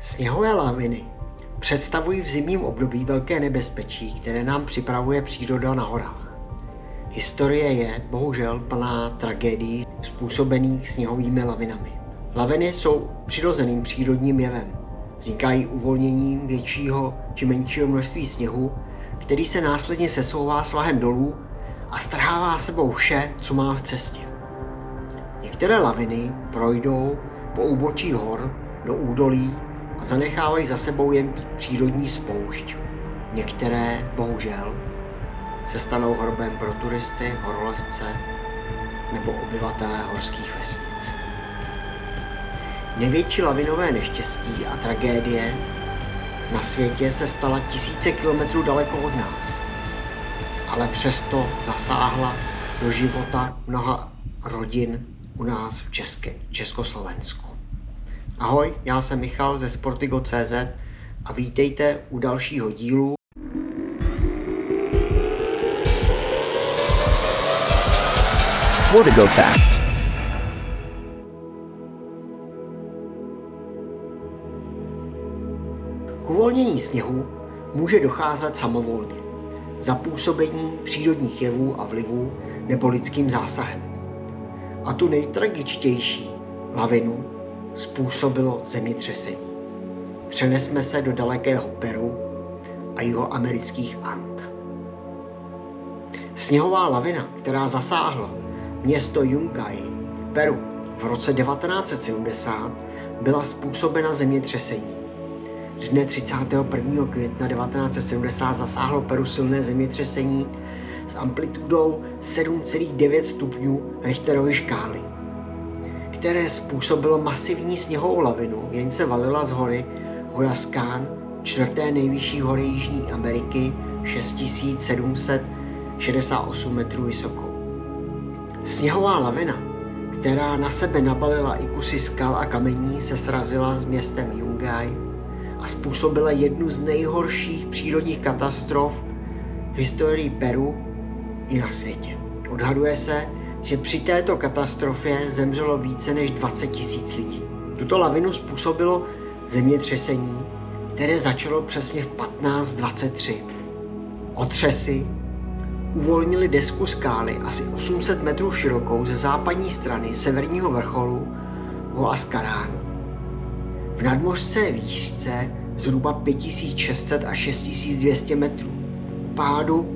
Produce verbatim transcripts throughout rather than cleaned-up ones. Sněhové láviny představují v zimním období velké nebezpečí, které nám připravuje příroda na horách. Historie je bohužel plná tragédií způsobených sněhovými lavinami. Laviny jsou přirozeným přírodním jevem. Vznikají uvolněním většího či menšího množství sněhu, který se následně sesouvá svahem dolů a strhává sebou vše, co má v cestě. Některé laviny projdou po úbočí hor do údolí a zanechávají za sebou jen přírodní spoušť. Některé, bohužel, se stanou hrobem pro turisty, horolezce nebo obyvatelé horských vesnic. Největší lavinové neštěstí a tragédie na světě se stala tisíce kilometrů daleko od nás, ale přesto zasáhla do života mnoha rodin u nás v České, Československu. Ahoj, já jsem Michal ze Sportigo tečka cé zet a vítejte u dalšího dílu. Sportigo Facts. K uvolnění sněhu může docházet samovolně, za působení přírodních jevů a vlivů nebo lidským zásahem. A tu nejtragičtější lavinu způsobilo zemětřesení. Přenesme se do dalekého Peru a jeho amerických And. Sněhová lavina, která zasáhla město Yungay v Peru v roce devatenáct set sedmdesát, byla způsobena zemětřesení. Dne třicátého prvního května devatenáct set sedmdesát zasáhlo Peru silné zemětřesení s amplitudou sedm celá devět stupňů Richterovy škály, které způsobilo masivní sněhovou lavinu, jenž se valila z hory Holaraskán, čtvrté nejvyšší hory Jižní Ameriky, šest tisíc sedm set šedesát osm metrů vysokou. Sněhová lavina, která na sebe nabalila i kusy skal a kamení, se srazila s městem Yungay a způsobila jednu z nejhorších přírodních katastrof v historii Peru i na světě. Odhaduje se, že při této katastrofě zemřelo více než dvacet tisíc lidí. Tuto lavinu způsobilo zemětřesení, které začalo přesně v patnáct dvacet tři. Otřesy uvolnili desku skály asi osm set metrů širokou ze západní strany severního vrcholu Huascaránu. V nadmořské výšce zhruba pět tisíc šest set až šest tisíc dvě stě metrů. Pádu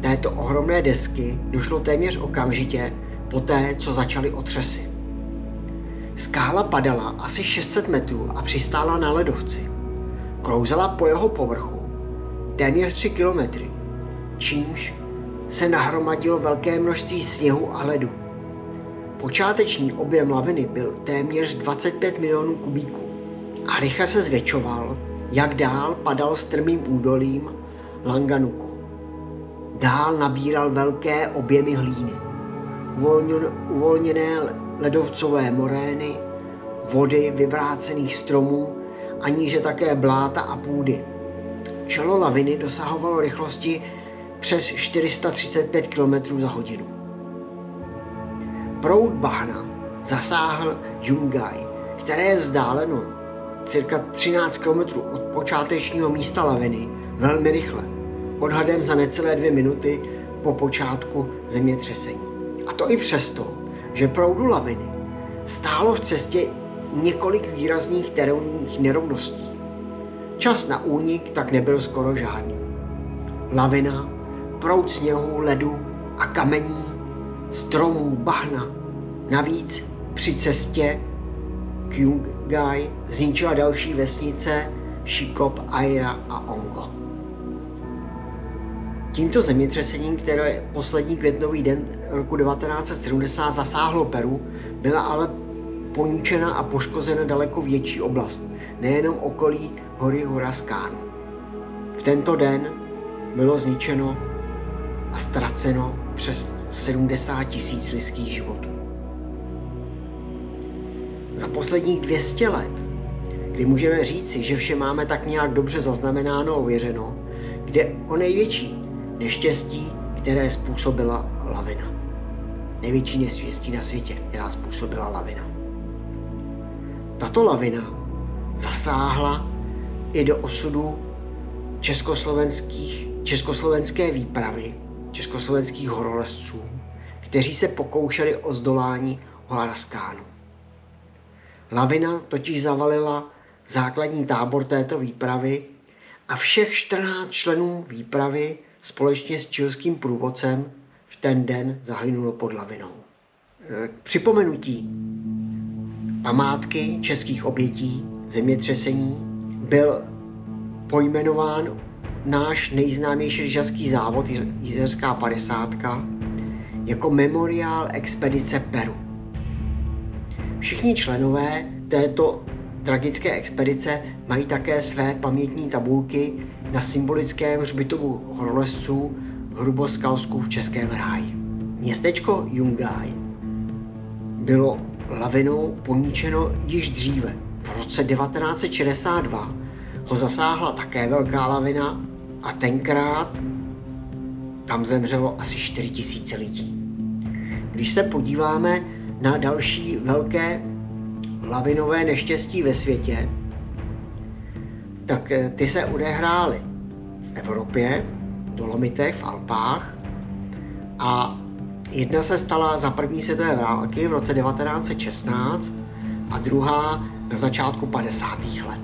této ohromné desky došlo téměř okamžitě poté, co začaly otřesy. Skála padala asi šest set metrů a přistála na ledovci. Klouzala po jeho povrchu téměř tři kilometry, čímž se nahromadilo velké množství sněhu a ledu. Počáteční objem laviny byl téměř dvacet pět milionů kubíků a rychle se zvětšoval, jak dál padal strmým údolím Langanuku. Dál nabíral velké objemy hlíny, uvolněné ledovcové morény, vody vyvrácených stromů, a níže také bláta a půdy. Čelo laviny dosahovalo rychlosti přes čtyři sta třicet pět kilometrů za hodinu. Proud bahna zasáhl Yungay, které je vzdáleno cirka třináct kilometrů od počátečního místa laviny, velmi rychle, odhadem za necelé dvě minuty po počátku zemětřesení. A to i přesto, že proudu laviny stálo v cestě několik výrazných terénních nerovností. Čas na únik tak nebyl skoro žádný. Lavina, proud sněhu, ledu a kamení, stromů, bahna. Navíc při cestě Kyugai zničila další vesnice Shikopaira a Ongo. Tímto zemětřesením, které poslední květnový den roku devatenáct set sedmdesát zasáhlo Peru, byla ale poničena a poškozena daleko větší oblast, nejenom okolí hory Huascán. V tento den bylo zničeno a ztraceno přes sedmdesát tisíc lidských životů. Za posledních dvě stě let, kdy můžeme říci, že vše máme tak nějak dobře zaznamenáno a ověřeno, kde o největší neštěstí, které způsobila lavina. Největší neštěstí na světě, která způsobila lavina. Tato lavina zasáhla i do osudu československých, československé výpravy, československých horolezců, kteří se pokoušeli o zdolání Holaraskánu. Lavina totiž zavalila základní tábor této výpravy a všech čtrnáct členů výpravy společně s chilským průvodcem v ten den zahynulo pod lavinou. K připomenutí památky českých obětí zemětřesení byl pojmenován náš nejznámější lyžařský závod Jízerská padesát jako Memoriál Expedice Peru. Všichni členové této tragické expedice mají také své pamětní tabulky na symbolickém hřbitovu horolezců v Hruboskalsku v Českém ráji. Městečko Yungay bylo lavinou poničeno již dříve. V roce devatenáct set šedesát dva ho zasáhla také velká lavina a tenkrát tam zemřelo asi čtyři tisíce lidí. Když se podíváme na další velké lavinové neštěstí ve světě, tak ty se odehrály v Evropě, v Dolomitech, v Alpách, a jedna se stala za první světové války v roce devatenáct set šestnáct a druhá na začátku padesátých let.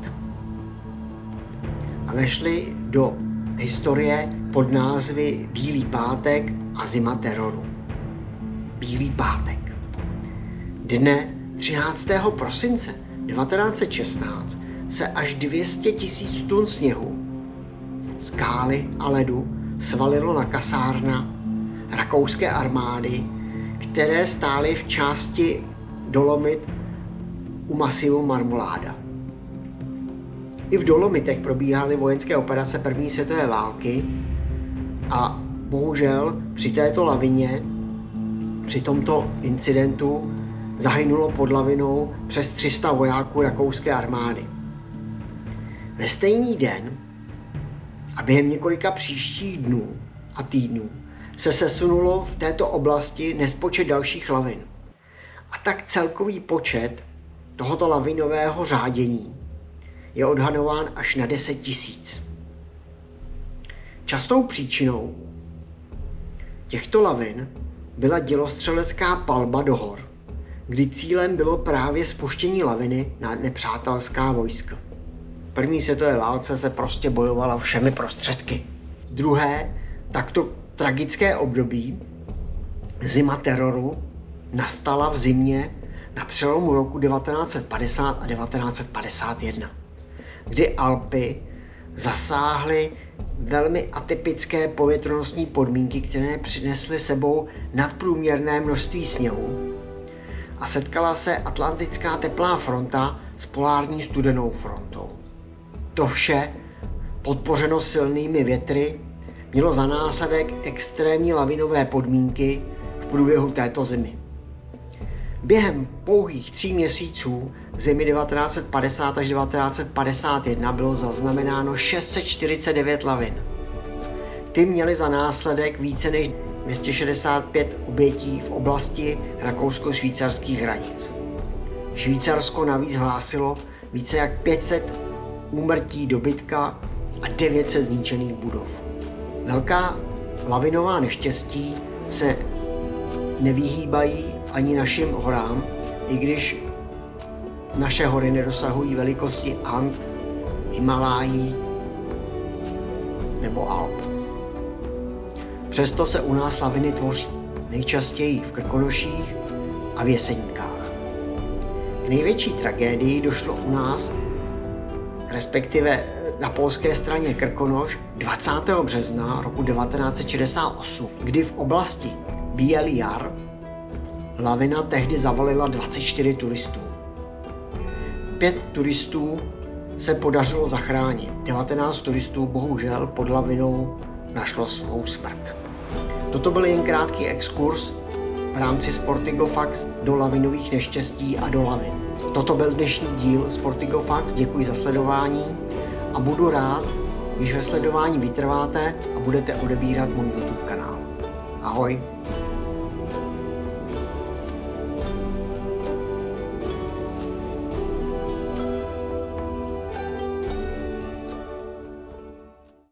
A vešly do historie pod názvy Bílý pátek a Zima teroru. Bílý pátek. Dne třináctého prosince devatenáct set šestnáct se až dvě stě tisíc tun sněhu, skály a ledu svalilo na kasárna rakouské armády, které stály v části Dolomit u masivu Marmoláda. I v Dolomitech probíhaly vojenské operace první světové války a bohužel při této lavině, při tomto incidentu, zahynulo pod lavinou přes tři sta vojáků rakouské armády. Ve stejný den a během několika příštích dnů a týdnů se sesunulo v této oblasti nespočet dalších lavin. A tak celkový počet tohoto lavinového řádění je odhadován až na deset tisíc. Častou příčinou těchto lavin byla dělostřelecká palba do hor, kdy cílem bylo právě spuštění laviny na nepřátelská vojska. V první světové válce se prostě bojovala všemi prostředky. Druhé, takto tragické období, zima teroru, nastala v zimě na přelomu roku devatenáct set padesát a devatenáct set padesát jedna, kdy Alpy zasáhly velmi atypické povětrnostní podmínky, které přinesly sebou nadprůměrné množství sněhu, a setkala se atlantická teplá fronta s polární studenou frontou. To vše, podpořeno silnými větry, mělo za následek extrémní lavinové podmínky v průběhu této zimy. Během pouhých tří měsíců zimy devatenáct set padesát až devatenáct set padesát jedna bylo zaznamenáno šest set čtyřicet devět lavin. Ty měly za následek více než dvě stě šedesát pět obětí v oblasti rakousko-švýcarských hranic. Švýcarsko navíc hlásilo více jak pět set úmrtí dobytka a devět set zničených budov. Velká lavinová neštěstí se nevyhýbají ani našim horám, i když naše hory nedosahují velikosti And, Himalájí nebo Alp. Přesto se u nás laviny tvoří, nejčastěji v Krkonoších a v Jeseníkách. K největší tragédii došlo u nás, respektive na polské straně Krkonoš, dvacátého března roku devatenáct set šedesát osm, kdy v oblasti Bíjeli Jar lavina tehdy zavalila dvacet čtyři turistů. Pět turistů se podařilo zachránit, devatenáct turistů bohužel pod lavinou našlo svou smrt. Toto byl jen krátký exkurs v rámci Sportigo Facts do lavinových neštěstí a do lavin. Toto byl dnešní díl Sportigo Facts, děkuji za sledování a budu rád, když ve sledování vytrváte a budete odebírat můj YouTube kanál. Ahoj!